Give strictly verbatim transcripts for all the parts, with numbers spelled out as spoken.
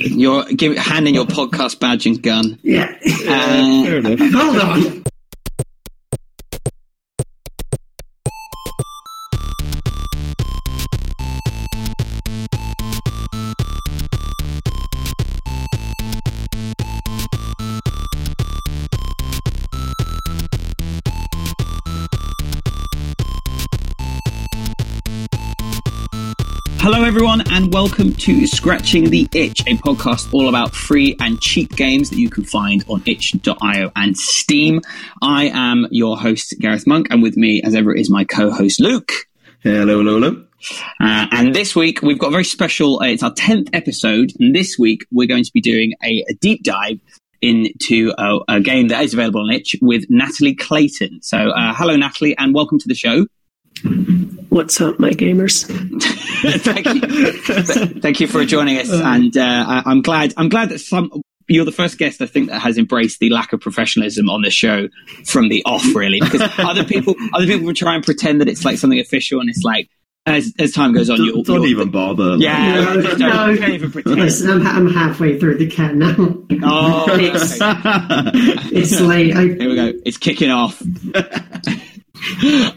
Your give hand in your podcast badge and gun. Yeah. Uh, Fair enough. Hold on. Hello everyone and welcome to Scratching the Itch, a podcast all about free and cheap games that you can find on itch dot io and Steam. I am your host, Gareth Monk, and with me, as ever, is my co-host, Luke. Hello, hello, hello. Uh, and this week, we've got a very special, uh, it's our tenth episode, and this week we're going to be doing a, a deep dive into a, a game that is available on Itch with Natalie Clayton. So, uh, hello, Natalie, and welcome to the show. What's up, my gamers? thank you, thank you for joining us, and uh, I, I'm glad. I'm glad that some you're the first guest I think that has embraced the lack of professionalism on the show from the off, really, because other people, other people will try and pretend that it's like something official, and it's like as as time goes on, don't, you'll don't you'll, even bother. Yeah, no, no, don't, no. Don't even pretend. Listen, I'm, I'm halfway through the can now. Oh, it's, it's late. I... Here we go. It's kicking off.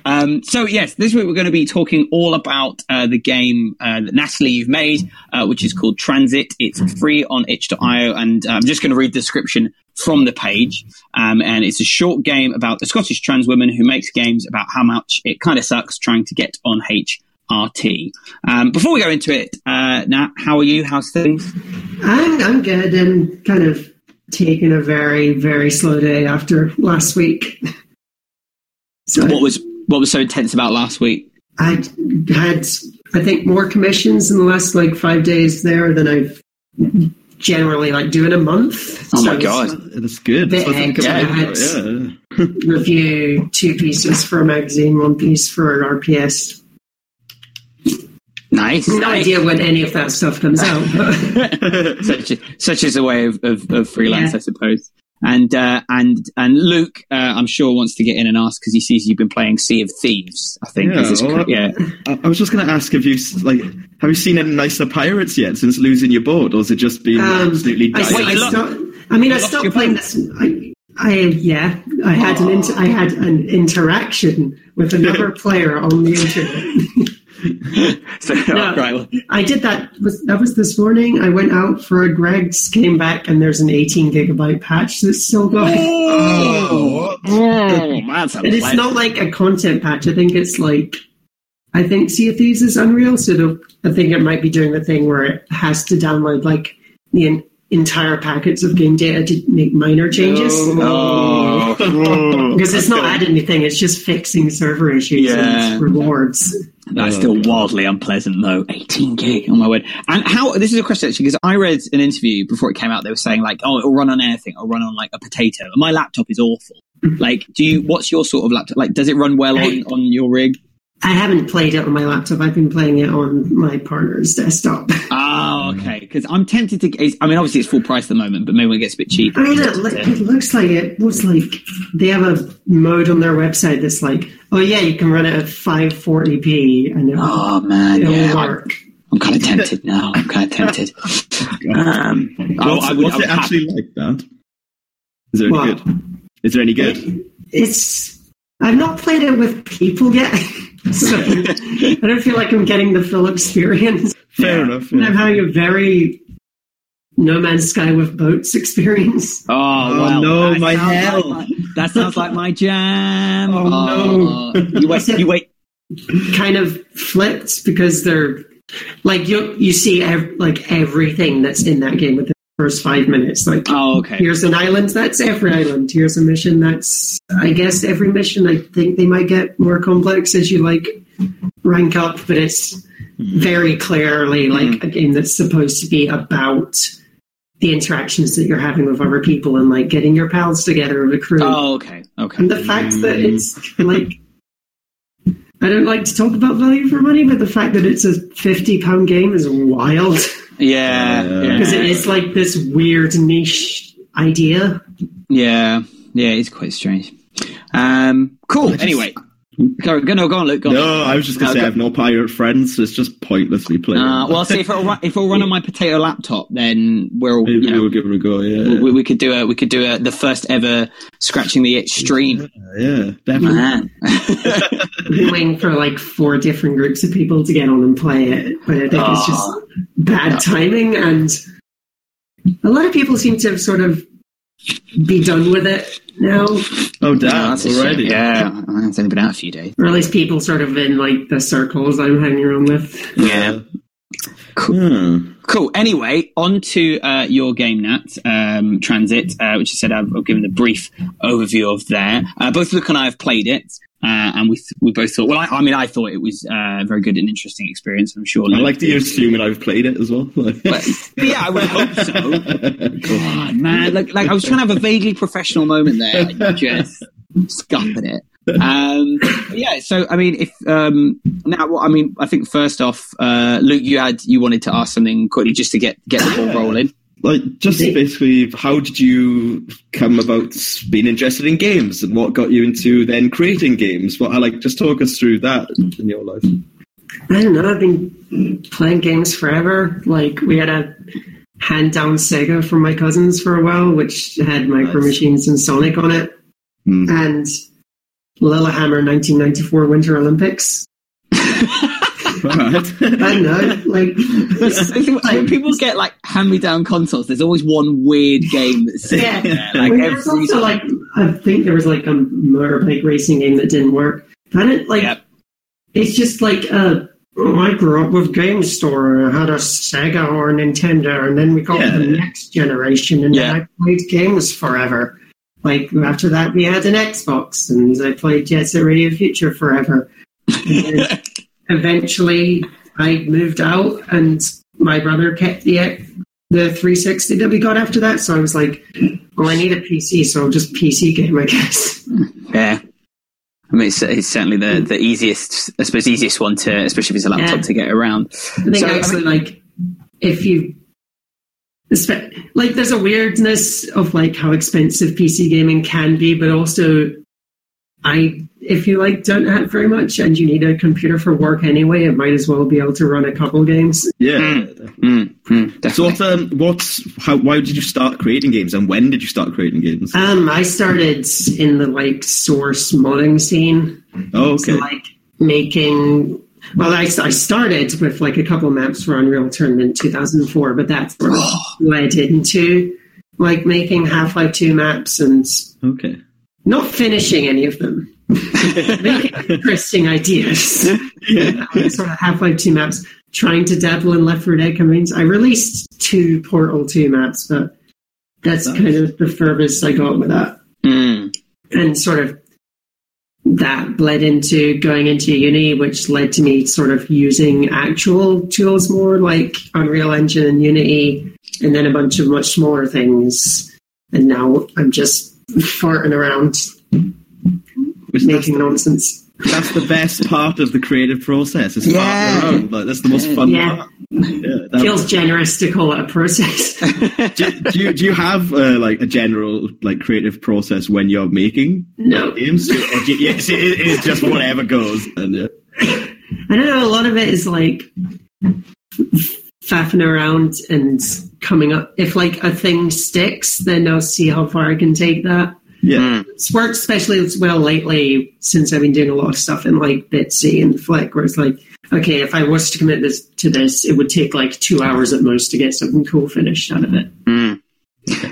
Um, so yes, this week we're going to be talking all about uh, the game uh, that Natalie you've made, uh, which is called Transit. It's free on itch dot io, and I'm just going to read the description from the page. Um, and it's a short game about a Scottish trans woman who makes games about how much it kind of sucks trying to get on H R T. Um, before we go into it, uh, Nat, how are you? How's things? I'm, I'm good, and kind of taking a very, very slow day after last week. So what was what was so intense about last week? I had, I think, more commissions in the last like five days there than I've generally like do in a month. Oh so my god, that's good. That's eggs, I had yeah. Review two pieces for a magazine, one piece for an R P S. Nice. No nice. idea when any of that stuff comes out. such, such is a way of, of, of freelance, yeah. I suppose. And uh, and and Luke, uh, I'm sure, wants to get in and ask because he sees you've been playing Sea of Thieves. I think. Yeah, is this well, cr- I, yeah. I, I was just going to ask, have you like have you seen any nicer pirates yet since losing your board, or has it just been um, absolutely? I, wait, I, stopped, I mean, I stopped playing this. I, I yeah, I had Aww. an inter- I had an interaction with another player on the internet. so, no, right, well. I did that. Was, that was this morning. I went out for a Greg's, came back, and there's an eighteen gigabyte patch that's still going. Oh, oh man, and it's life. Not like a content patch. I think it's like I think Sea of Thieves is Unreal, so I think it might be doing the thing where it has to download like the in- entire packets of game data to make minor changes. Oh, oh. because it's not adding anything. It's just fixing server issues yeah. and rewards. That's still wildly unpleasant, though. eighteen gig, oh my word. And how, this is a question, actually, because I read an interview before it came out. They were saying, like, oh, it'll run on anything. It'll run on, like, a potato. And my laptop is awful. Like, do you, what's your sort of laptop? Like, does it run well on, on your rig? I haven't played it on my laptop. I've been playing it on my partner's desktop. Oh, okay. Because I'm tempted to, I mean, obviously it's full price at the moment, but maybe when it gets a bit cheaper. I mean, it, lo- it looks like it was like, they have a mode on their website that's like, oh yeah, you can run it at five forty p and it'll, oh, man, it'll yeah. work. I'm kind of tempted now. I'm kind of tempted. um, well, I, I would, what's I would it actually have... like that? Is there any well, good? Is there any good? It, it's, I've not played it with people yet. So I don't feel like I'm getting the full experience. Fair yeah. enough. Yeah. And I'm having a very No Man's Sky with boats experience. Oh, oh well, no, my hell. Like my, that sounds like my jam. Oh, oh no. You wait, you wait. Kind of flipped because they're like, you you see ev- like everything that's in that game within the first five minutes. Like, oh, okay. Here's an island, that's every island. Here's a mission, that's, I guess, every mission. I think they might get more complex as you like rank up, but it's very clearly like mm. a game that's supposed to be about the interactions that you're having with other people and like getting your pals together with a crew. Oh, okay, okay. And the fact mm. that it's like, I don't like to talk about value for money, but the fact that it's a fifty pound game is wild. Yeah, because yeah. it is like this weird niche idea. Yeah, yeah, it's quite strange. Um, cool. Just, anyway. Sorry, no, go on, Luke. Go on. No, I was just going to no, say go. I have no pirate friends, so it's just pointlessly playing. Uh, well, see, if it'll run, if it'll run on my potato laptop, then we'll maybe you know, we'll give it a go. Yeah, we, we could do a we could do a, the first ever Scratching the Itch stream. Yeah, yeah, definitely. We're waiting for like four different groups of people to get on and play it, but I think oh, it's just bad timing, and a lot of people seem to have sort of be done with it now. Oh, damn, no, already. Yeah, it's only been out a few days. Or at least people sort of in, like, the circles I'm hanging around with. Yeah. Cool. Hmm. Cool. Anyway, on to uh, your game, Nat, um, Transit, uh, which you said I've, I've given a brief overview of there. Uh, both Luke and I have played it, uh, and we th- we both thought, well, I, I mean, I thought it was uh, very good and interesting experience, I'm sure. Luke, I like that you're assuming I've played it as well. But, yeah, I would hope so. God, man. Like, like I was trying to have a vaguely professional moment there. Like, just scuffing it. um yeah so I mean if um now well, I mean I think first off uh Luke you had you wanted to ask something quickly just to get get the ball rolling, like just basically how did you come about being interested in games and what got you into then creating games? What I like just talk us through that in your life. I don't know, I've been playing games forever. Like we had a hand down Sega from my cousins for a while which had Micro nice. Machines and Sonic on it mm. and Lillehammer nineteen ninety-four Winter Olympics. Right. I know. Like, like when people get like hand-me-down consoles, there's always one weird game that's yeah. There, like well, every also, like I think there was like a motorbike racing game that didn't work. And it like yep. it's just like uh, oh, I grew up with Game Store. I had a Sega or a Nintendo, and then we got yeah. the next generation, and yeah. then I played games forever. Like, after that, we had an Xbox, and I played Jet Set Radio Future forever. And eventually, I moved out, and my brother kept the the three sixty that we got after that, so I was like, well, I need a P C, so I'll just P C game, I guess. Yeah. I mean, it's, it's certainly the, the easiest, I suppose, easiest one to, especially if it's a laptop, yeah. to get around. I think so, actually, I mean, like, if you... Like, there's a weirdness of, like, how expensive P C gaming can be, but also, I, if you, like, don't have very much and you need a computer for work anyway, it might as well be able to run a couple games. Yeah. Mm, mm, so, what, um, what's, how, why did you start creating games, and when did you start creating games? Um, I started in the, like, source modding scene. Oh, okay. So, like, making... Well, I, I started with like a couple maps for Unreal Tournament two thousand four, but that's where I led into like making Half-Life two maps and okay. not finishing any of them. Making interesting ideas. Yeah. Sort of Half-Life two maps, trying to dabble in Left four Dead campaigns. I released two Portal two maps, but that's nice. Kind of the furthest I got with that. Mm. And sort of that bled into going into uni, which led to me sort of using actual tools more, like Unreal Engine and Unity, and then a bunch of much smaller things. And now I'm just farting around, which making the, nonsense. That's the best part of the creative process. Is yeah. farting around. Like, that's the most fun yeah. part. Yeah, feels was... generous to call it a process. do, do you do you have uh, like a general like creative process when you're making no like, games? Or do you, yes, it is just whatever goes. And, yeah. I don't know. A lot of it is like faffing around and coming up. If like a thing sticks, then I'll see how far I can take that. Yeah, it's worked especially as well lately since I've been doing a lot of stuff in like Bitsy and Flick, where it's like, okay, if I was to commit this to this, it would take like two hours at most to get something cool finished out of it. Mm.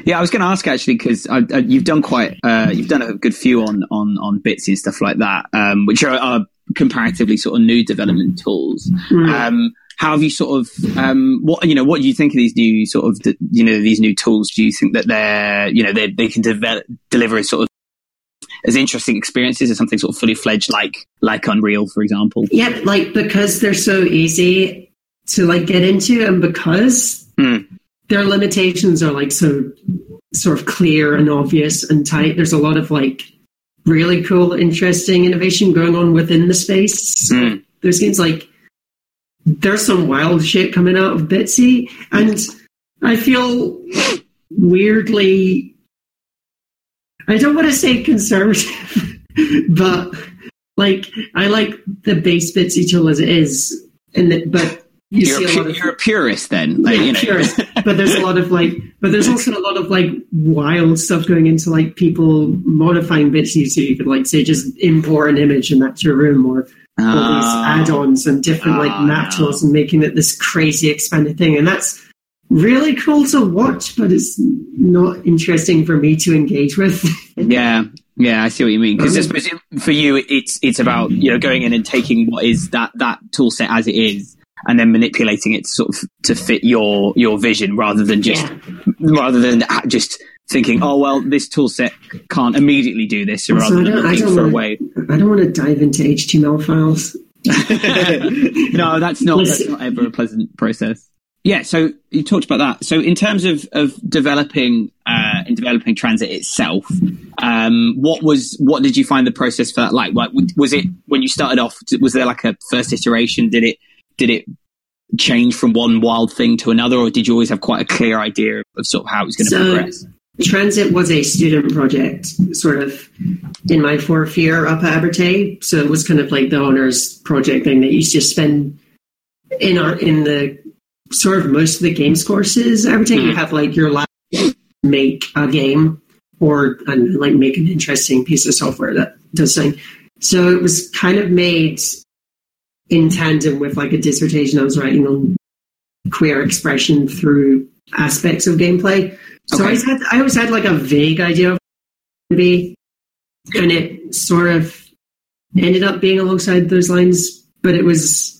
Yeah, I was going to ask actually because you've done quite, uh, you've done a good few on on on Bitsy and stuff like that, um, which are, are comparatively sort of new development tools. Mm. Um, how have you sort of um, what you know? What do you think of these new sort of you know these new tools? Do you think that they're you know they they can develop, deliver as sort of as interesting experiences as something sort of fully fledged like like Unreal, for example? Yeah, like because they're so easy to like get into, and because mm. their limitations are like so sort of clear and obvious and tight. There's a lot of like really cool, interesting innovation going on within the space. Mm. Those games like. There's some wild shit coming out of Bitsy, and I feel weirdly, I don't want to say conservative, but Like, I like the base Bitsy tool as it is, and the, but you you're see a pu- lot of, you're a purist then, like, yeah, you know. Purist. But there's a lot of like, but there's also a lot of like wild stuff going into like people modifying Bitsy, so you could like say just import an image and that's your room, or oh. all these add-ons and different oh, like map no. tools and making it this crazy expanded thing, and that's really cool to watch, but it's not interesting for me to engage with. Yeah. Yeah, I see what you mean. Because for you, it's it's about, you know, going in and taking what is that that tool set as it is, and then manipulating it sort of to fit your your vision, rather than just yeah. rather than just thinking, oh well, this tool set can't immediately do this, or rather than looking for wanna, a way. I don't want to dive into H T M L files. No, that's not that's not ever a pleasant process. Yeah, so you talked about that. So in terms of, of developing uh, in developing Transit itself, um, what was what did you find the process for that like? Like, was it when you started off? Was there like a first iteration? Did it did it change from one wild thing to another, or did you always have quite a clear idea of sort of how it was going to so, progress? Transit was a student project, sort of in my fourth year up at Abertay. So it was kind of like the honors project thing that you just spend in our in the. Sort of most of the games courses, everything you have like your lab make a game or and, like make an interesting piece of software that does something. So it was kind of made in tandem with like a dissertation I was writing on queer expression through aspects of gameplay. So okay. I always had I always had like a vague idea of what it would be, and it sort of ended up being alongside those lines, but it was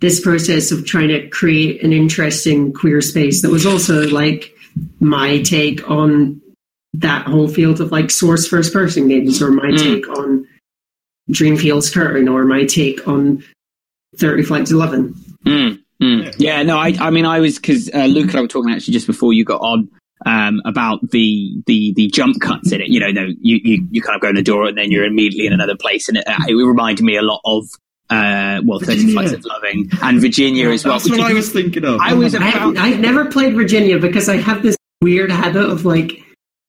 this process of trying to create an interesting queer space that was also like my take on that whole field of like source first person games, or my mm. take on Dreamfield's Curtain, or my take on thirty Flights of Loving. Mm. Mm. Yeah, no, I, I mean, I was, because uh, Luke and I were talking actually just before you got on um, about the, the, the jump cuts in it. You know, no, you, you, you kind of go in the door and then you're immediately in another place. And it, uh, it reminded me a lot of Uh, well, thirty Flights of Loving, and Virginia as well. That's what I was thinking of. I was about- I, I've never played Virginia because I have this weird habit of like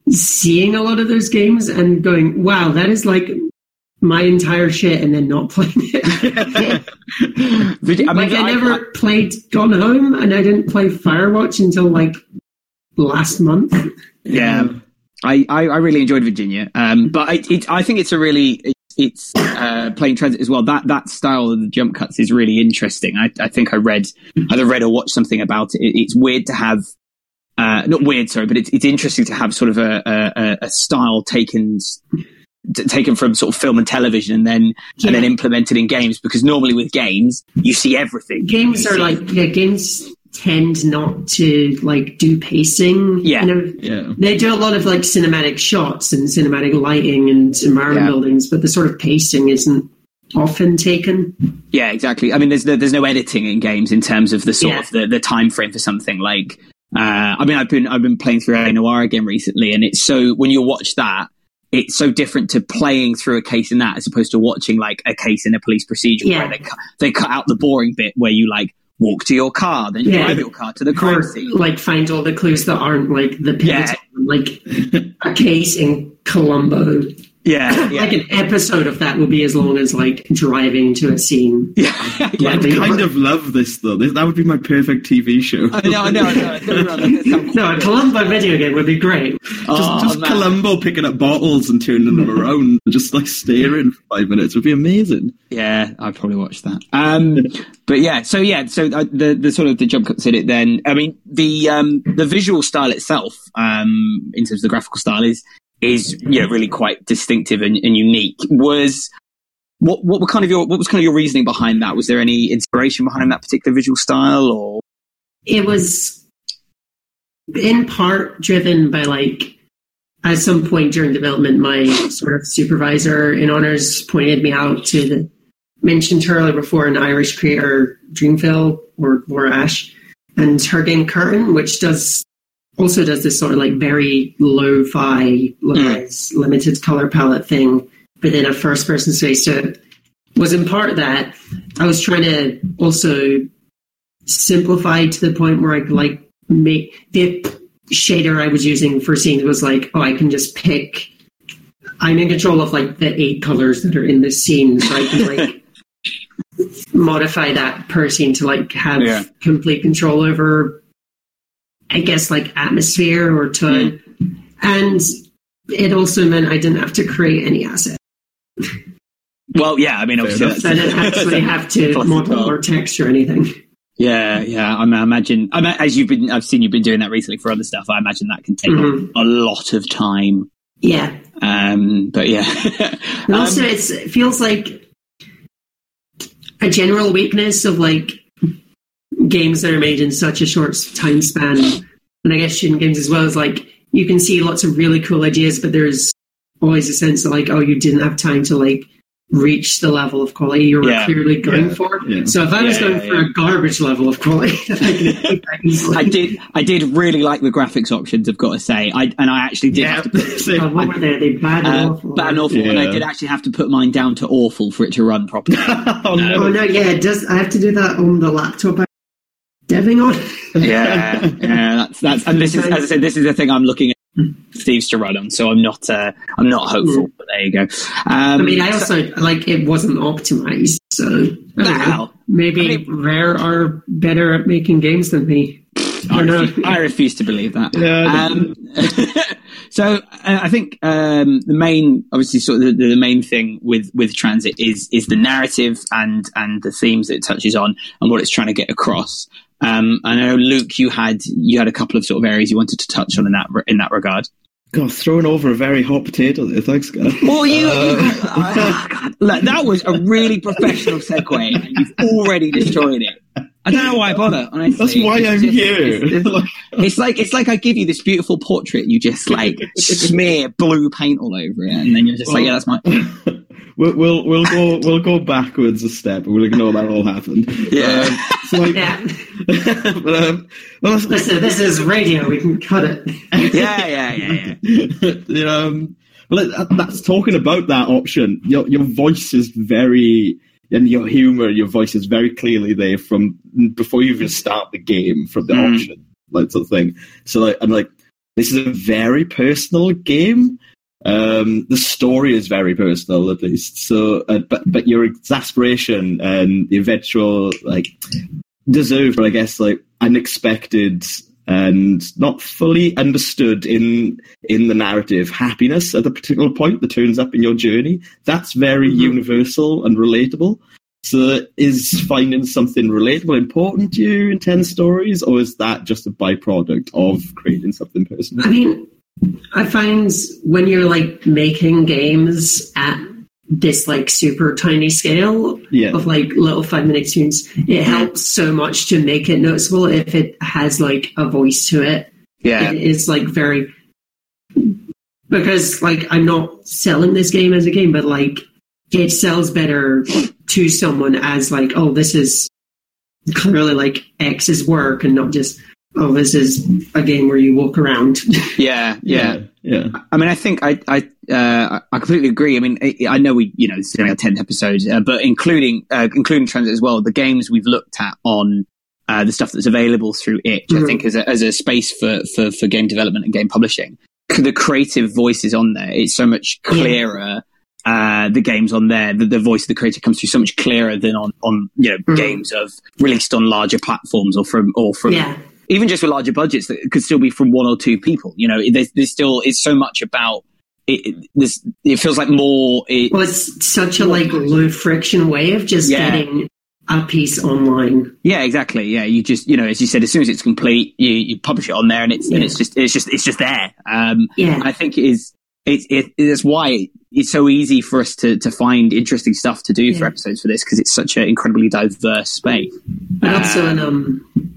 seeing a lot of those games and going, wow, that is like my entire shit, and then not playing it. Virginia, I mean, like I never I, I, played Gone Home, and I didn't play Firewatch until like last month. Yeah, I, I, I really enjoyed Virginia, um, but I, it, I think it's a really... It's uh, playing Transit as well. That that style of the jump cuts is really interesting. I, I think I read either read or watched something about it. it it's weird to have, uh, not weird, sorry, but it's it's interesting to have sort of a a, a style taken t- taken from sort of film and television, and then yeah. and then implemented in games. Because normally with games, you see everything. Games you are see. like yeah, games tend not to like do pacing. Yeah. You know? Yeah, they do a lot of like cinematic shots and cinematic lighting and environment yeah. buildings, but the sort of pacing isn't often taken. Yeah, exactly. I mean, there's no, there's no editing in games in terms of the sort yeah. of the, the time frame for something. Like, uh, I mean, I've been I've been playing through L A. Noire again recently, and it's so when you watch that, it's so different to playing through a case in that as opposed to watching like a case in a police procedural yeah. where they cu- they cut out the boring bit where you like. Walk to your car, then you yeah. drive your car to the crime scene. Like, find all the clues that aren't like the pivot, yeah. like a case in Colombo. Yeah, yeah. Like an episode of that will be as long as like driving to a scene. Yeah, yeah. I kind of love this though. This, that would be my perfect T V show. I know, I know, I know. No, a Colombo video game would be great. Oh, just just man. Colombo picking up bottles and turning them around and just like staring for five minutes would be amazing. Yeah, I'd probably watch that. Um, but yeah, so yeah, so uh, the the sort of the jump cuts in it. Then I mean the um the visual style itself, um, in terms of the graphical style is. is you know really quite distinctive and, and unique. Was what what were kind of your what was kind of your reasoning behind that? Was there any inspiration behind that particular visual style? Or it was in part driven by like at some point during development, my sort of supervisor in honors pointed me out to the mentioned earlier before an Irish creator, Dreamfield or Laura Ash, and her game Curtain, which does. Also does this sort of like very lo-fi, low-rise, mm. limited color palette thing within a first-person space. So it was in part that I was trying to also simplify to the point where I could like make the shader I was using for scenes was like, oh, I can just pick I'm in control of like the eight colors that are in this scene, so I can like modify that per scene to like have yeah. complete control over, I guess, like atmosphere or tone. Mm. And it also meant I didn't have to create any asset. Well, yeah, I mean, obviously, that's, I didn't actually have to model or texture anything. Yeah, yeah. I imagine, I mean, as you've been, I've seen you've been doing that recently for other stuff. I imagine that can take mm-hmm. a lot of time. Yeah. Um, but yeah. And also, um, it's, it feels like a general weakness of like games that are made in such a short time span, and I guess shooting games as well, is like you can see lots of really cool ideas, but there's always a sense that like, oh, you didn't have time to like reach the level of quality you were yeah, clearly going yeah, for. Yeah. So if I was yeah, going yeah, for yeah. a garbage level of quality, I, I did. I did really like the graphics options. I've got to say, I and I actually did. Yeah. Have to put, oh, what were they? They bad and uh, awful. Bad and awful, yeah. And I did actually have to put mine down to awful for it to run properly. oh, no. oh no! Yeah, it does. I have to do that on the laptop I'm deving on. yeah, yeah. That's that's. And this is, as I said, this is the thing I'm looking at. Thieves to run on, so I'm not uh, I'm not hopeful, but there you go. um, I mean, I also so, like it wasn't optimized, so know, maybe I mean, Rare are better at making games than me. I, I, refuse, I refuse to believe that. Yeah, um, so uh, I think um, the main obviously sort of the, the main thing with, with Transit is is the narrative and, and the themes that it touches on and what it's trying to get across. Um, I know, Luke, you had you had a couple of sort of areas you wanted to touch on in that in that regard. God, thrown over a very hot potato there. Thanks, guys. Well, you, uh, you oh, God, look, that was a really professional segue. You've already destroyed it. I don't know why I bother. Honestly. That's why it's I'm just, here. It's, it's, it's like it's like I give you this beautiful portrait, you just like smear blue paint all over it, and then you're just well, like, yeah, that's my. We'll, we'll we'll go we'll go backwards a step, and we'll ignore that all happened. Yeah. Um, so like, yeah. but, um, well, listen, this is radio. We can cut it. yeah, yeah, yeah. yeah. you know, um, well, that's talking about that option. Your your voice is very. And your humour, your voice is very clearly there from before you even start the game, from the mm. option, like sort of thing. So like, I'm like, this is a very personal game. Um, the story is very personal, at least. So, uh, but but your exasperation and the eventual like deserved, or I guess like unexpected and not fully understood in in the narrative happiness at a particular point that turns up in your journey, that's very mm-hmm. universal and relatable. So is finding something relatable important to you in ten stories, or is that just a byproduct of creating something personal? I mean, I find when you're like making games at this like super tiny scale yeah. of like little five minute tunes, it helps so much to make it noticeable if it has like a voice to it. Yeah, it is like very, because like I'm not selling this game as a game, but like it sells better to someone as like, oh, this is clearly like X's work, and not just, oh, this is a game where you walk around. yeah, yeah, yeah. I mean, I think I I uh, I completely agree. I mean, I, I know we, you know, this is only our tenth episode, uh, but including uh, including Transit as well, the games we've looked at on uh, the stuff that's available through Itch, mm-hmm. I think, as a, as a space for, for, for game development and game publishing, the creative voices on there, it's so much clearer. Uh, the games on there, the, the voice of the creator comes through so much clearer than on, on you know mm-hmm. games of released on larger platforms or from or from. Yeah. Even just with larger budgets that could still be from one or two people, you know, there's, there's still, it's so much about it. This, it feels like more. It, well, it's such a like low friction way of just yeah. getting a piece online. Yeah, exactly. Yeah. You just, you know, as you said, as soon as it's complete, you, you publish it on there, and it's, yeah. and it's just, it's just, it's just there. Um, yeah. I think it is, it's, it, it's why it's so easy for us to, to find interesting stuff to do yeah. for episodes for this. Cause it's such an incredibly diverse space. But um, also an, um,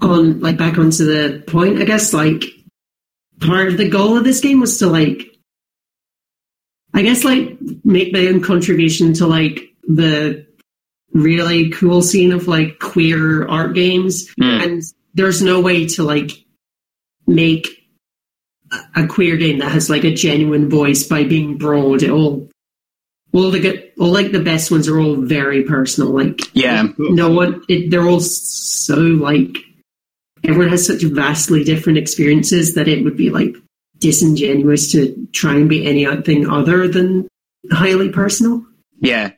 on like back onto the point, I guess like part of the goal of this game was to like I guess like make my own contribution to like the really cool scene of like queer art games mm. and there's no way to like make a queer game that has like a genuine voice by being broad. It all Well, the good, well, like the best ones are all very personal. Like, yeah, no one, it, they're all so like everyone has such vastly different experiences that it would be like disingenuous to try and be anything other than highly personal. Yeah.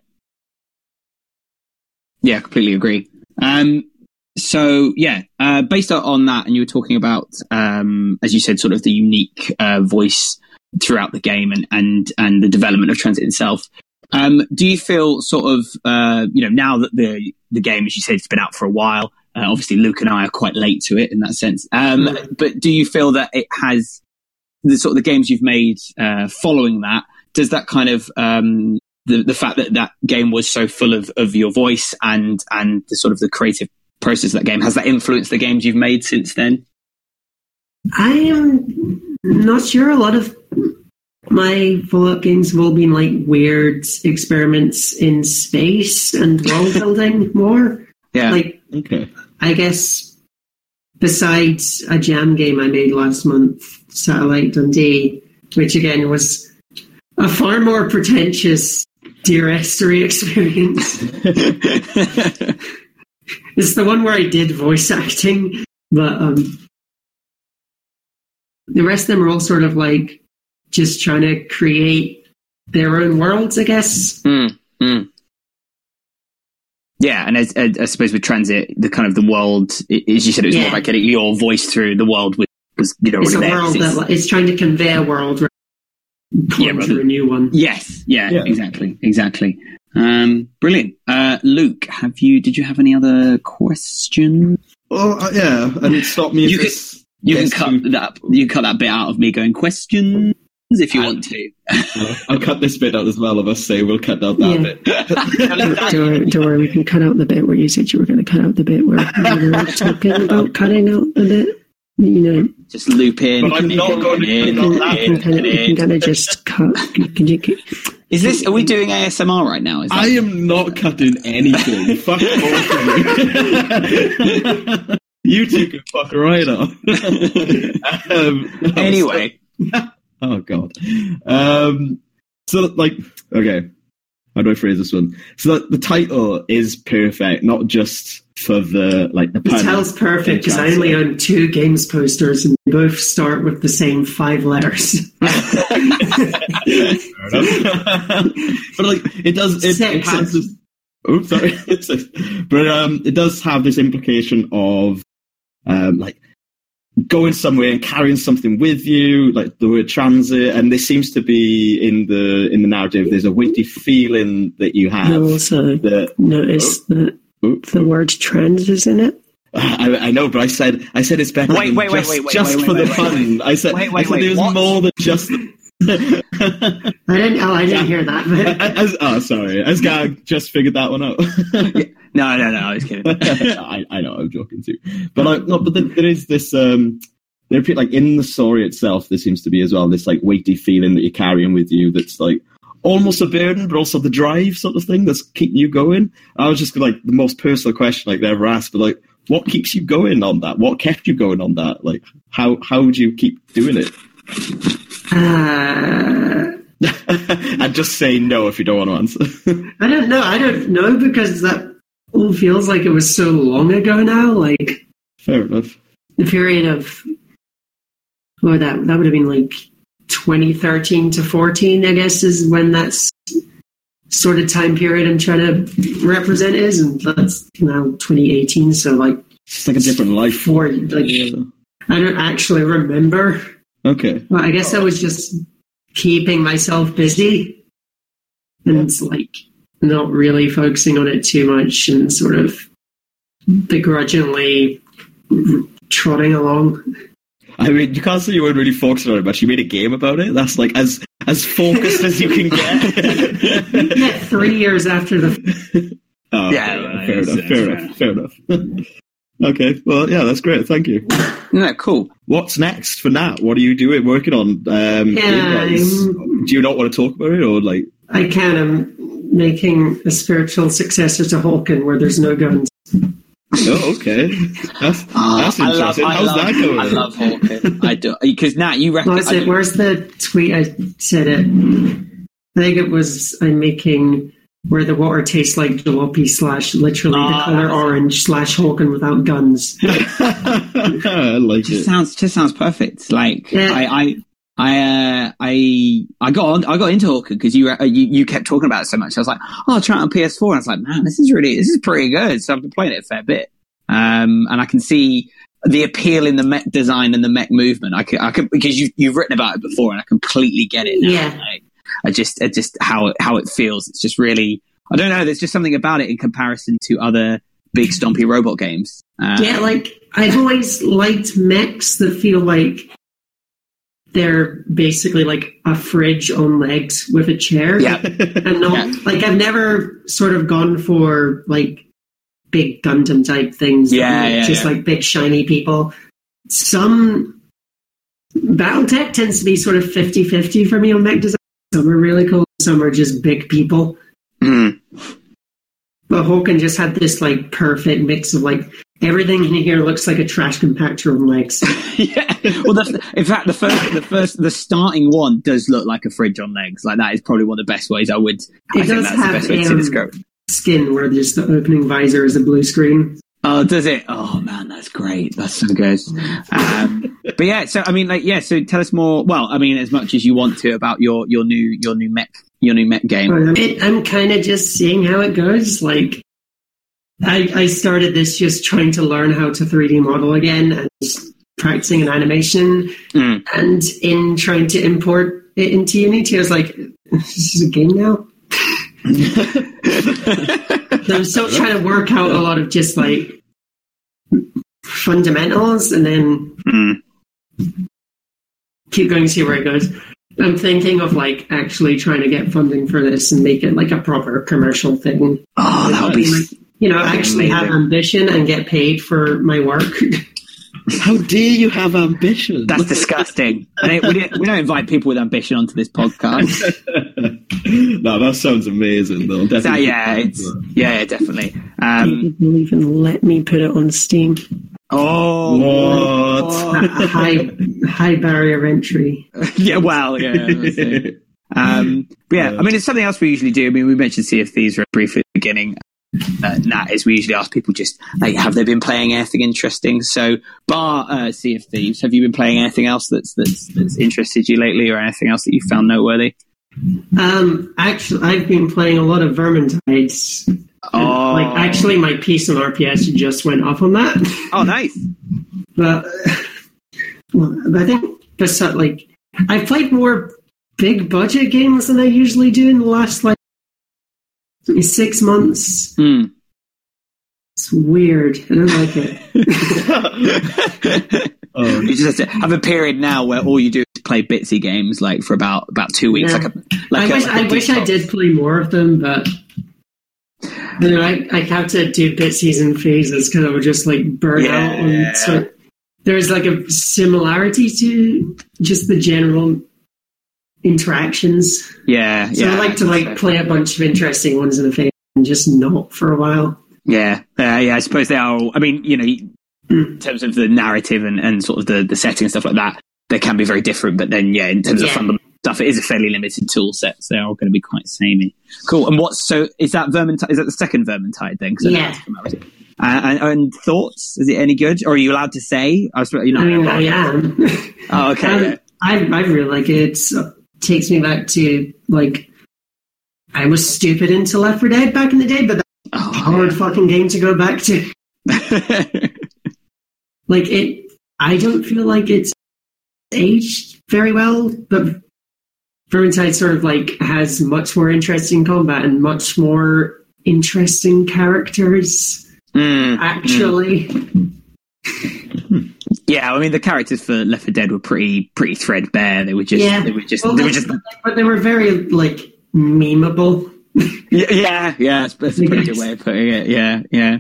Yeah, completely agree. Um, so, yeah, uh, based on that, and you were talking about, um, as you said, sort of the unique uh, voice throughout the game and, and, and the development of Transit itself. Um, do you feel sort of, uh, you know, now that the, the game, as you said, it's been out for a while, uh, obviously Luke and I are quite late to it in that sense. Um, mm-hmm. But do you feel that it has the sort of the games you've made uh, following that? Does that kind of, um, the, the fact that that game was so full of, of your voice and, and the sort of the creative process of that game, has that influenced the games you've made since then? I am not sure. A lot of my follow-up games have all been like weird experiments in space and world building more. Yeah. Like, okay. I guess besides a jam game I made last month, Satellite Dundee, which again was a far more pretentious Dear Estuary experience. It's the one where I did voice acting, but um, the rest of them are all sort of like just trying to create their own worlds, I guess. Mm, mm. Yeah, and as, as, I suppose with Transit, the kind of the world, as you said, it was yeah. more about getting your voice through the world. With, was, you know, it's a there. world it's, that it's trying to convey a world, yeah, rather a new one. Yes, yeah, yeah. exactly, exactly. Um, brilliant, uh, Luke. Have you? Did you have any other questions? Oh uh, yeah, and stop me. If you can, you can cut too... that. You cut that bit out of me going questions. If you um, want to, I'll cut this bit out as well. Of us say we'll cut out that yeah. bit. Don't, don't worry, we can cut out the bit where you said you were going to cut out the bit where we were talking about cutting out the bit. You know, just loop in. But I'm not can, going to cut that in. You can, in, can, in. Kind of just cut. Can you? Can, Is this? Are we doing A S M R right now? Is that I am not cutting anything. Fuck off. You. You two can fuck right off. um, anyway. So, oh god. Um, so like, okay, how do I phrase this one? So that the title is perfect, not just for the like the. The title's perfect because I only own two games posters, and they both start with the same five letters. Fair enough. But like, it does. It, it has this, oops, sorry. But um, it does have this implication of um, like. going somewhere and carrying something with you, like the word transit, and this seems to be in the in the narrative. There's a witty feeling that you have. I also that, noticed oh, that oh, the oh. word trans is in it. I, I know, but I said I said it's better. Wait, than wait, just, wait, wait, just wait, for wait, the wait, fun. Wait, I said, wait, wait, I said wait, there was what? more than just. The... I didn't. Oh, I didn't yeah. hear that. But... I, I, oh, sorry. I just, just figured that one out. yeah. No, no, no, I was kidding. I, I know, I'm joking too. But like, no, but there, there is this, um, there, like in the story itself, there seems to be as well this like weighty feeling that you're carrying with you that's like almost a burden, but also the drive sort of thing that's keeping you going. I was just like the most personal question like they ever asked, but like, what keeps you going on that? What kept you going on that? Like, how how do you keep doing it? Uh... And just say no if you don't want to answer. I don't know. I don't know because that. All feels like it was so long ago now. Like, fair enough. The period of, well, that that would have been like twenty thirteen to fourteen, I guess, is when that sort of time period I'm trying to represent is, and that's now twenty eighteen. So, like, it's like a different life. Four, like, yeah. I don't actually remember. Okay. Well, I guess oh. I was just keeping myself busy, and it's like. Not really focusing on it too much and sort of begrudgingly trotting along. I mean, you can't say you weren't really focused on it much. You made a game about it. That's like as as focused as you can get. Yeah, three years after the... Oh, yeah, fair enough, fair enough, fair enough, fair enough. Okay, well, yeah, that's great. Thank you. Yeah, cool. What's next for Nat? What are you doing, working on? Um, yeah, do you not want to talk about it or like... I can, I'm making a spiritual successor to Hawken where there's no guns. Oh, okay. That's, uh, that's interesting. I love, How's I love, that going? I love Hawken. I do. Because, Nat, you reckon... Where's, it, where's the tweet I said it? I think it was, I'm making where the water tastes like jalopy slash literally oh, the colour orange slash Hawken without guns. I like just it. Sounds, just sounds perfect. Like, yeah. I... I I uh, I I got on, I got into Hawken because you, uh, you you kept talking about it so much. I was like, oh, I'll try it on P S four. And I was like, man, this is really this is pretty good. So I've been playing it a fair bit, um, and I can see the appeal in the mech design and the mech movement. I could, I could because you you've written about it before, and I completely get it now. Yeah. Like, I just I just how how it feels. It's just really I don't know. There's just something about it in comparison to other big stompy robot games. Um, yeah, like I've always liked mechs that feel like they're basically like a fridge on legs with a chair. Yeah. And no, yeah. like I've never sort of gone for like big Gundam type things. Yeah. Like, yeah just yeah. like big shiny people. Some Battletech tends to be sort of fifty-fifty for me on mech design. Some are really cool. Some are just big people. Mm. But Hawken just had this like perfect mix of like, everything in here looks like a trash compactor on legs. Yeah. Well, that's the, in fact, the first, the first, the starting one does look like a fridge on legs. Like that is probably one of the best ways I would. It I does think that's have the best um, way to see this skin where just the opening visor is a blue screen. Oh, does it? Oh man, that's great. That's so good. Um, but yeah, so I mean, like, yeah. So tell us more. Well, I mean, as much as you want to about your your new your new mech your new mech game. I'm, I'm kind of just seeing how it goes, like. I, I started this just trying to learn how to three D model again and practicing an animation. Mm. And in trying to import it into Unity, I was like, this is a game now? So I'm still trying to work out a lot of just like fundamentals and then mm. keep going to see where it goes. I'm thinking of like actually trying to get funding for this and make it like a proper commercial thing. Oh, that would be... Like, you know, actually have ambition and get paid for my work. How dare you have ambition? That's disgusting. We don't invite people with ambition onto this podcast. No, that sounds amazing, though. Definitely. So, yeah, it's, yeah, definitely. Um, they didn't even let me put it on Steam. Oh, what? high, high barrier of entry. Yeah, well, yeah. Um, but yeah, I mean, it's something else we usually do. I mean, we mentioned Sea of Thieves briefly at the beginning. Uh, and that is we usually ask people just like have they been playing anything interesting, so bar uh, Sea of Thieves, have you been playing anything else that's that's that's interested you lately or anything else that you found noteworthy? Um, actually I've been playing a lot of Vermintide. Oh. Like actually my piece on R P S just went up on that. Oh nice. But well, I think that's like I've played more big budget games than I usually do in the last like Six months. Mm. It's weird. I don't like it. Oh. You just have to have a period now where all you do is play Bitsy games, like for about, about two weeks. Yeah. Like a, like I wish, a, like I, wish I did play more of them, but you know, I I have to do Bitsy's in phases because I would just like burn yeah. out. And so there's like a similarity to just the general interactions. Yeah. So yeah, I like to like play a bunch of interesting ones in the face and just not for a while. Yeah. Uh, yeah. I suppose they are all, I mean, you know, in terms of the narrative and, and sort of the, the setting and stuff like that, they can be very different. But then, yeah, in terms yeah. of fundamental stuff, it is a fairly limited tool set. So they're all going to be quite samey. Cool. And what's, so is that Vermintide, is that the second Vermintide then? Cause yeah. Uh, and, and thoughts? Is it any good? Or are you allowed to say? I was, you know, I mean, I am. Oh, okay. um, yeah. I, I really like it. It's, takes me back to, like, I was stupid into Left Four Dead back in the day, but that's oh, a hard fucking game to go back to. Like, it, I don't feel like it's aged very well, but Vermintide sort of, like, has much more interesting combat and much more interesting characters, mm, actually. Mm. Yeah, I mean the characters for Left Four Dead were pretty, pretty threadbare. They were just, yeah. they were just, well, they were just. But they were very like memeable. yeah, yeah, yeah, that's, that's a pretty good way of putting it. Yeah, yeah.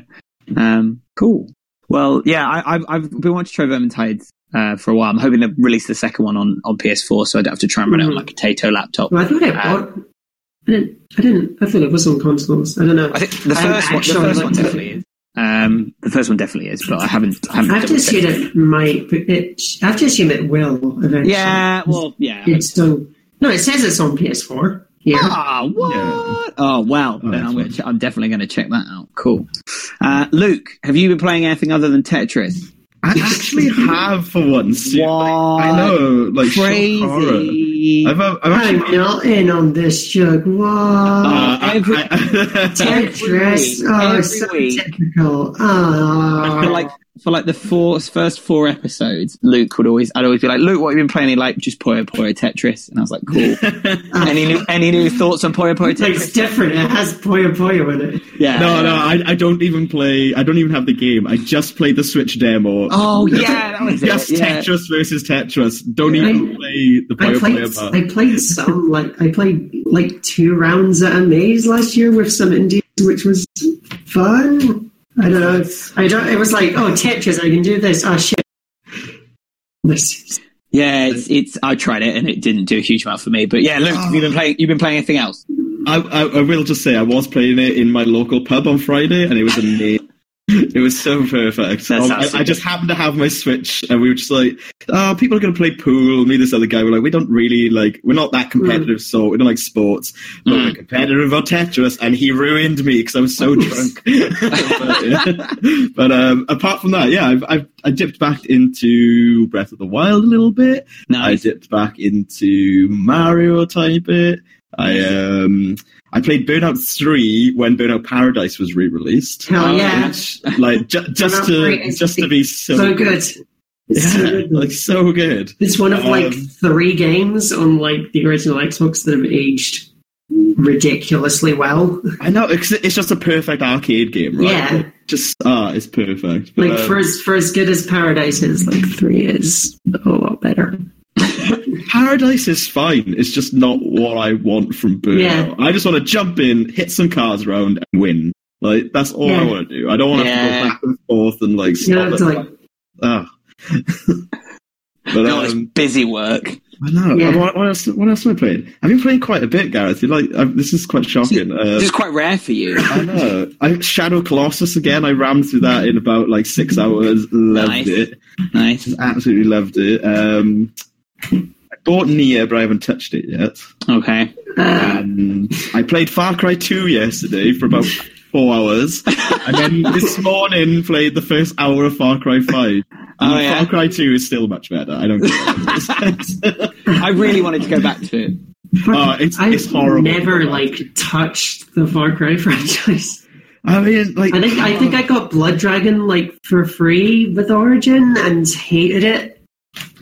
Um, cool. Well, yeah, I, I've I've been wanting to try Vermintide uh, for a while. I'm hoping to release the second one on, on P S four, so I don't have to try and run mm-hmm. it on my potato laptop. Well, I thought it uh, was. I didn't. I didn't. I thought it was on consoles. I don't know. I think the first um, one. The first one definitely is. Um, the first one definitely is, but I haven't. I haven't I've just assumed it might. It, I've just assumed it will eventually. Yeah, well, yeah. It's still no. It says it's on P S four. Yeah. Ah, what? Yeah. Oh, well. Oh, then I'm, gonna ch- I'm definitely going to check that out. Cool. Uh, Luke, have you been playing anything other than Tetris? I actually have for once. What? Like, I know, like crazy. I've, I've actually... I'm not in on this joke. What? Uh, every I, I, Tetris. Oh, it's so technical. Oh. I feel like for like the four, first four episodes, Luke would always, I'd always be like, Luke, what have you been playing? He'd like, just Puyo Puyo Tetris. And I was like, cool. any, new, any new thoughts on Puyo Puyo Tetris? It's different. It has Puyo Puyo in it. Yeah. No, no, I, I don't even play, I don't even have the game. I just played the Switch demo. Oh, yeah, that was just it. Yeah. Tetris versus Tetris. Don't yeah. even I, play the Puyo Puyo part. I played some, like, I played like two rounds at a maze last year with some indies, which was fun. I don't know. I don't. It was like, oh, Tetris, I can do this. Oh shit. This. Yeah, it's. It's. I tried it and it didn't do a huge amount for me. But yeah, Luke, oh. you've been playing. You've been playing anything else? I, I, I will just say I was playing it in my local pub on Friday, and it was amazing. It was so perfect. Um, I, I just happened to have my Switch, and we were just like, oh, people are going to play pool. Me and this other guy were like, we don't really like, we're not that competitive, mm. so we don't like sports, but mm. we're competitive on Tetris, and he ruined me because I was so drunk. but yeah. but um, apart from that, yeah, I've, I've I dipped back into Breath of the Wild a little bit. Nice. I dipped back into Mario a tiny bit. I um I played Burnout three when Burnout Paradise was re-released. Hell yeah! Which, like ju- just to just to be so, so good. good. Yeah, so good. Like so good. It's one of um, like three games on like the original Xbox that have aged ridiculously well. I know, it's, it's just a perfect arcade game, right? Yeah, like, just ah, uh, it's perfect. But, like um, for as for as good as Paradise is, like three is a lot better. Paradise is fine. It's just not what I want from Burnout. Yeah. I just want to jump in, hit some cars around, and win. Like that's all yeah. I want to do. I don't want to yeah. have to go back and forth and like. You know, it's like... Oh. but, no, um, it's busy work. I know. Yeah. What, what else? What else am I playing? I've been playing quite a bit, Gareth. You like I've, this is quite shocking. Uh, this is quite rare for you. I know. I Shadow Colossus again. I rammed through that in about like six hours. Loved nice. it. Nice. Just absolutely loved it. Um, I bought Nier, but I haven't touched it yet. Okay. Um, I played Far Cry two yesterday for about four hours, and then this morning played the first hour of Far Cry five. Oh, yeah. Far Cry two is still much better. I don't care. I really wanted to go back to it. Uh, it's, I've it's horrible. never like touched the Far Cry franchise. I mean, like I think I think I got Blood Dragon like for free with Origin and hated it.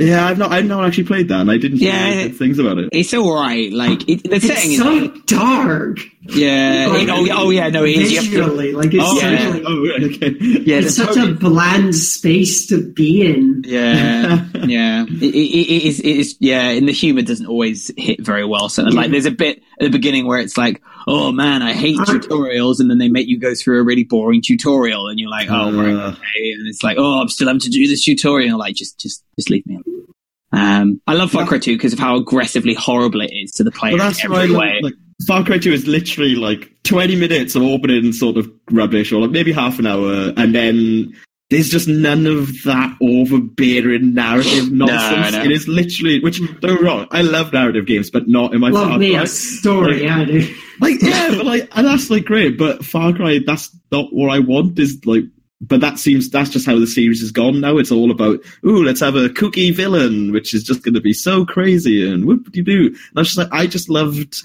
Yeah, I've not, I've not actually played that, and I didn't yeah, hear good things about it. It's alright. Like it, the it's setting so is so dark. Yeah. Like, it, oh, oh, yeah. No, it is visually, like it's oh, so, yeah. Like, oh, okay. yeah, it's such probably... a bland space to be in. Yeah, yeah. It, it, it is. It is. Yeah, and the humor doesn't always hit very well. So, yeah. like, there's a bit at the beginning where it's like, "Oh man, I hate tutorials," and then they make you go through a really boring tutorial, and you're like, "Oh, uh, right, okay," and it's like, "Oh, I'm still having to do this tutorial." Like, just, just, just leave me alone. Um, I love Far Cry two because of how aggressively horrible it is to the player in every way. Like, Far Cry two is literally like twenty minutes of opening sort of rubbish, or like maybe half an hour, and then there's just none of that overbearing narrative nonsense. No, it is literally, which don't get me wrong, I love narrative games, but not in my Far Cry. Love me a story, like, I do. Like yeah, but like and that's like great, but Far Cry, that's not what I want. Is like. But that seems that's just how the series has gone now. It's all about, ooh, let's have a kooky villain, which is just going to be so crazy and whoop-de-doo. And I was just like, I just loved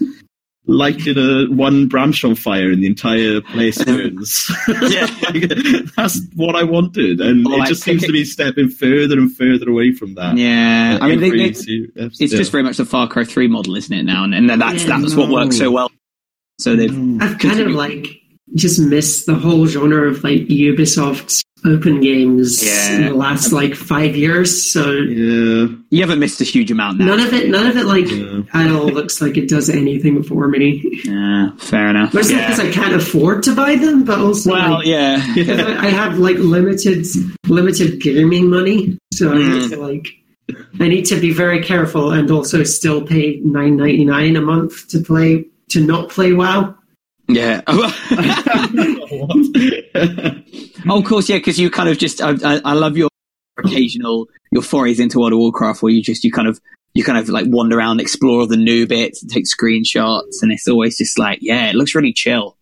lighting a one branch on fire and the entire place burns. Yeah, like, that's what I wanted, and well, it just seems it... to be stepping further and further away from that. Yeah, I mean, they, they, it's yeah. just very much the Far Cry three model, isn't it? Now, and, and that's yeah, that's no. what works so well. So they've I've kind of like. just miss the whole genre of like Ubisoft's open games yeah. in the last like five years. So yeah, you haven't missed a huge amount now. None of it, none of it, like yeah. at all looks like it does anything for me. Yeah, fair enough. Mostly because yeah. I can't afford to buy them, but also well, like, yeah, I have like limited, limited gaming money, so mm. I have to, like I need to be very careful and also still pay nine ninety nine a month to play to not play WoW. Yeah. oh, of course, yeah, because you kind of just, I, I, I love your occasional, your forays into World of Warcraft where you just, you kind of, you kind of like wander around, explore the new bits, and take screenshots, and it's always just like, yeah, it looks really chill.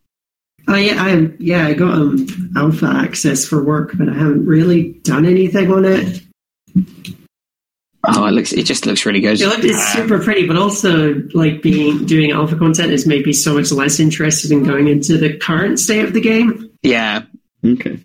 Oh yeah, I yeah I got um, alpha access for work, but I haven't really done anything on it. Oh, it looks it just looks really good. It looks, it's super pretty, but also like being doing alpha content is maybe so much less interested in going into the current state of the game. Yeah. Okay.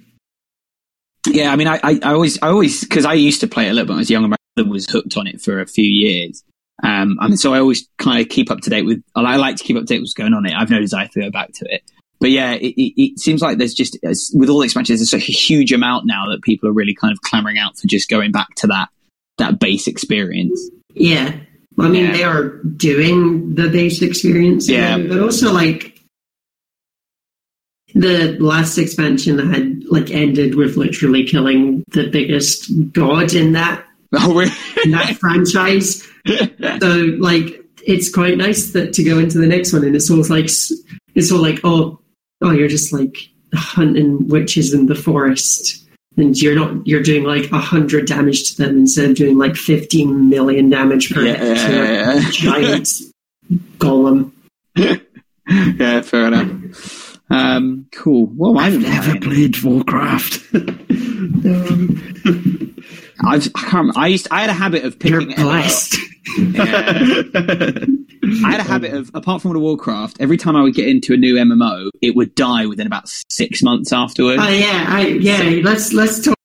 Yeah, I mean, I, I, I always, I always, because I used to play it a little bit when I was younger. My brother was hooked on it for a few years, um, and so I always kind of keep up to date with. I like to keep up to date with what's going on. It. I've no desire to go back to it. But yeah, it, it, it seems like there's just, with all the expansions, there's such a huge amount now that people are really kind of clamoring out for just going back to that that base experience. Yeah. Well, I mean, yeah. They are doing the base experience. Yeah. Now, but also, like, the last expansion that had, like, ended with literally killing the biggest god in that, oh, really? in that franchise. So, like, it's quite nice that to go into the next one, and it's all like, it's all like, oh, oh, you're just like hunting witches in the forest, and you're not, you're doing like a hundred damage to them instead of doing like fifteen million damage per yeah, yeah, yeah, yeah. giant golem. Yeah, fair enough. Um, cool. Well, I've, I've never played, played Warcraft. um, I've, I can't. Remember. I used. To, I had a habit of picking. You're blessed. Yeah. I had a habit of, apart from World of Warcraft, every time I would get into a new M M O, it would die within about six months afterwards. Oh yeah, I, yeah. So, let's let's talk.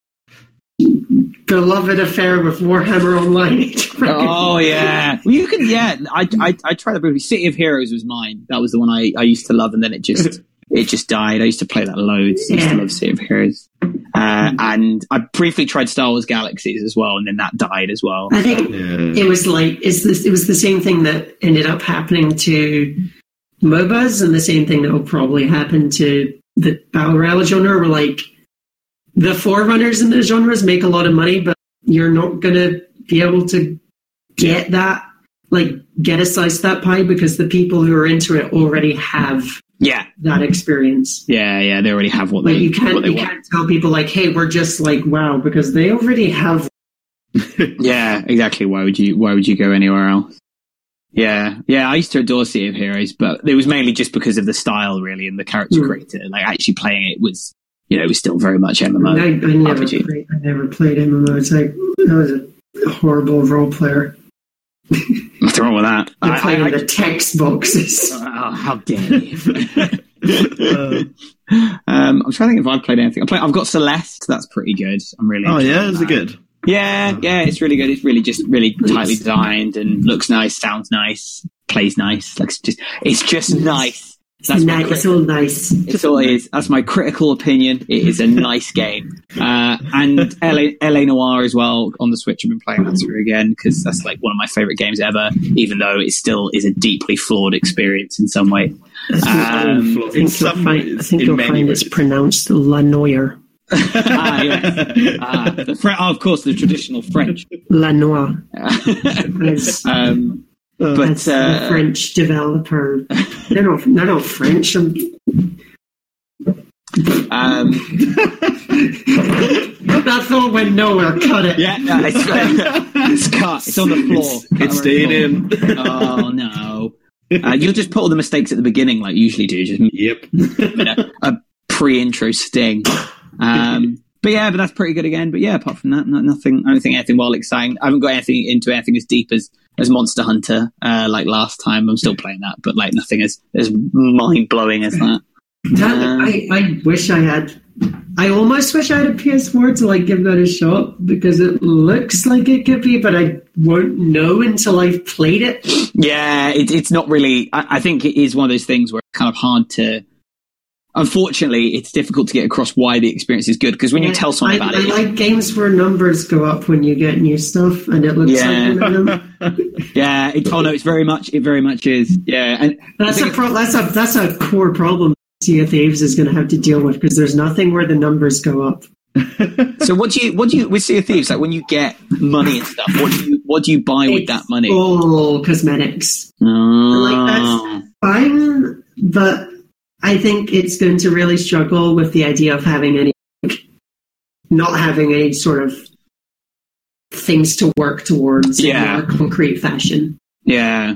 Beloved affair with Warhammer Online. Oh yeah, well, you can. Yeah, I I I tried that. City of Heroes was mine. That was the one I, I used to love, and then it just it just died. I used to play that loads. I used yeah. to love City of Heroes. Uh, and I briefly tried Star Wars Galaxies as well, and then that died as well. I think yeah. it was like it's this, it was the same thing that ended up happening to MOBAs, and the same thing that will probably happen to the battle royale genre, where like the forerunners in those genres make a lot of money, but you're not going to be able to get that, like get a slice of that pie, because the people who are into it already have Yeah, that experience. Yeah, yeah, they already have what they. Like you can't, what they you want. can't tell people like, "Hey, we're just like WoW," because they already have. Yeah, exactly. Why would you? Why would you go anywhere else? Yeah, yeah. I used to adore Sea of Heroes, but it was mainly just because of the style, really, and the character mm. creator. Like actually playing it was, you know, it was still very much M M O. I, I, never, played, I never played M M Os. Like I was a horrible role player. What's wrong with that? They're playing I, I, the text boxes. Oh, how dare you! um, I'm trying to think if I've played anything. I play, I've got Celeste. That's pretty good. I'm really. Oh yeah, is it good? Yeah, yeah, it's really good. It's really just really tightly designed and looks nice, sounds nice, plays nice. Like just, it's just nice. That's nice. Crit- it's all nice. It's all it is. That's my critical opinion. It is a nice game. Uh, and L A. Noire as well on the Switch. I've been playing that through again because that's like one of my favourite games ever, even though it still is a deeply flawed experience in some way. Um, I think in some find, ways, I think you'll find ways. It's pronounced La Noire. ah, yes. ah, the Fre- oh, of course, the traditional French. La Noire. um, Uh, but that's uh, the French developer, they're not, they're not French. I'm... Um, that all went nowhere. Cut it. Yeah, no, it's, it's cut. It's on the floor. It's stayed in. Oh no! Uh, you'll just put all the mistakes at the beginning, like you usually do. Just yep, a, a pre-intro sting. Um, But yeah, but that's pretty good again. But yeah, apart from that, not, nothing. I don't think anything well exciting. I haven't got anything into anything as deep as, as Monster Hunter uh, like last time. I'm still playing that, but like nothing as, as mind blowing as that. that um, I, I wish I had. I almost wish I had a P S four to like give that a shot because it looks like it could be, but I won't know until I've played it. Yeah, it, it's not really. I, I think it is one of those things where it's kind of hard to. Unfortunately, it's difficult to get across why the experience is good because when yeah, you tell someone I, about I it, I like games where numbers go up when you get new stuff, and it looks yeah. like one of them. yeah, it, oh no, it's very much, it very much is. Yeah, and that's a pro- that's a that's a core problem Sea of Thieves is going to have to deal with because there's nothing where the numbers go up. So what do you what do you with Sea of Thieves? Like when you get money and stuff, what do you what do you buy it's with that money? All cosmetics. Oh. Like that's fine, but. I think it's going to really struggle with the idea of having any, not having any sort of things to work towards yeah. in a more concrete fashion. Yeah.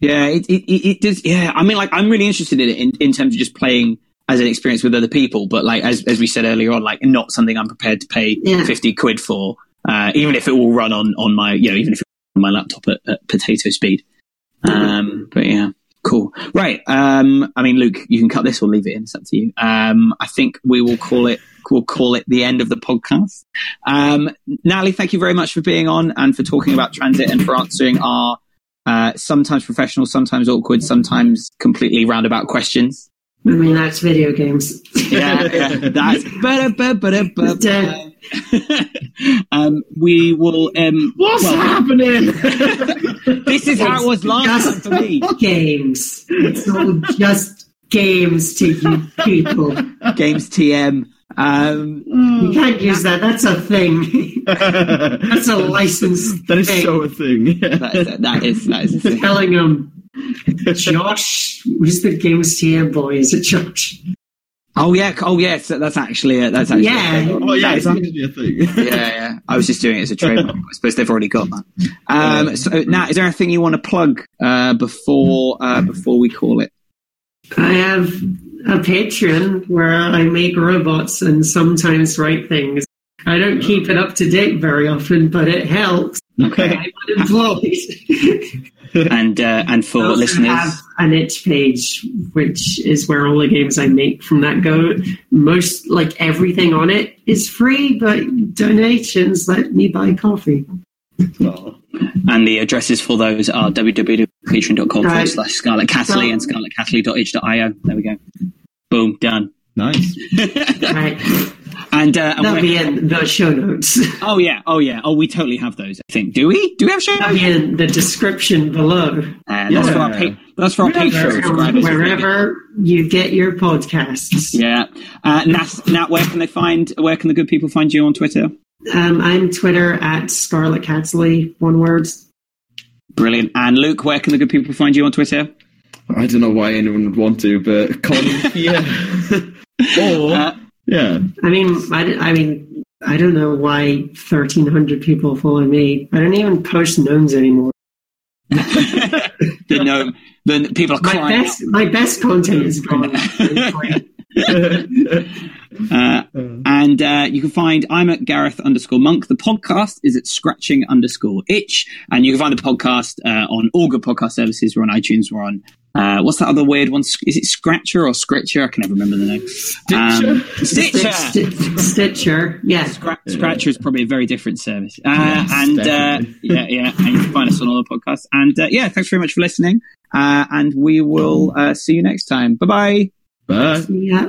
Yeah, it, it it does. Yeah, I mean, like, I'm really interested in it in, in terms of just playing as an experience with other people. But like, as as we said earlier on, like, not something I'm prepared to pay yeah. fifty quid for, uh, even if it will run on, on my, you know, even if it will run on my laptop at, at potato speed. Um, but yeah, cool. Right. Um, I mean, Luke, you can cut this or leave it in. It's up to you. Um, I think we will call it. We'll call it the end of the podcast. Um, Natalie, thank you very much for being on and for talking about Transit and for answering our uh, sometimes professional, sometimes awkward, sometimes completely roundabout questions. I mean, that's video games. yeah, yeah, that's... um, we will... Um, What's well, happening? This is how it was last time for me. Games. It's all just games to you people. Games T M. Um, you can't use that. That's a thing. That's a license. That is thing. So a thing. that, is, that is that is a thing. Telling him, Josh, who's the Games T M boy? Is it Josh? Oh yeah, oh yes. That's actually a, that's actually yeah. A thing. Oh yeah, it's actually a thing. yeah, yeah. I was just doing it as a trademark. I suppose they've already got that. Um, so now, is there anything you want to plug uh, before uh, before we call it? I have a Patreon where I make robots and sometimes write things. I don't keep it up to date very often, but it helps. Okay. I'm unemployed. and, uh, and for I also listeners? I have an itch page, which is where all the games I make from that go. Most, like everything on it is free, but donations let me buy coffee. Oh. And the addresses for those are www dot patreon dot com uh, forward slash Scarlet Cattley and scarlet cattley dot itch dot io. There we go. Boom, done. Nice. Right. And uh, and that'll be in the show notes. Oh yeah, oh yeah, oh we totally have those. I think. Do we? Do we have show notes? That'll be in the description below. Uh, that's, yeah. for our pa- that's for our Patreon subscribers. Wherever you get your podcasts. Yeah. Uh, Nat, Nat, where can they find? Where can the good people find you on Twitter? Um, I'm Twitter at Scarlet Catsley, one word. Brilliant. And Luke, where can the good people find you on Twitter? I don't know why anyone would want to, but Colin yeah. or uh, yeah. I mean, I, I mean, I don't know why thirteen hundred people follow me. I don't even post gnomes anymore. the gnome, the people are crying. My best, my best content is gone. uh, and uh, you can find I'm at Gareth underscore Monk. The podcast is at Scratching underscore Itch, and you can find the podcast uh, on all good podcast services. We're on iTunes. We're on uh, what's that other weird one? Is it Scratcher or Scritcher? I can never remember the name. Stitcher, um, Stitcher, Stitcher. Stitcher. Yeah, Scra- Scratcher is probably a very different service. Uh, yes, and uh, yeah, yeah, and you can find us on all the podcasts. And uh, yeah, thanks very much for listening. Uh, and we will uh, see you next time. Bye bye. Bye. Yeah.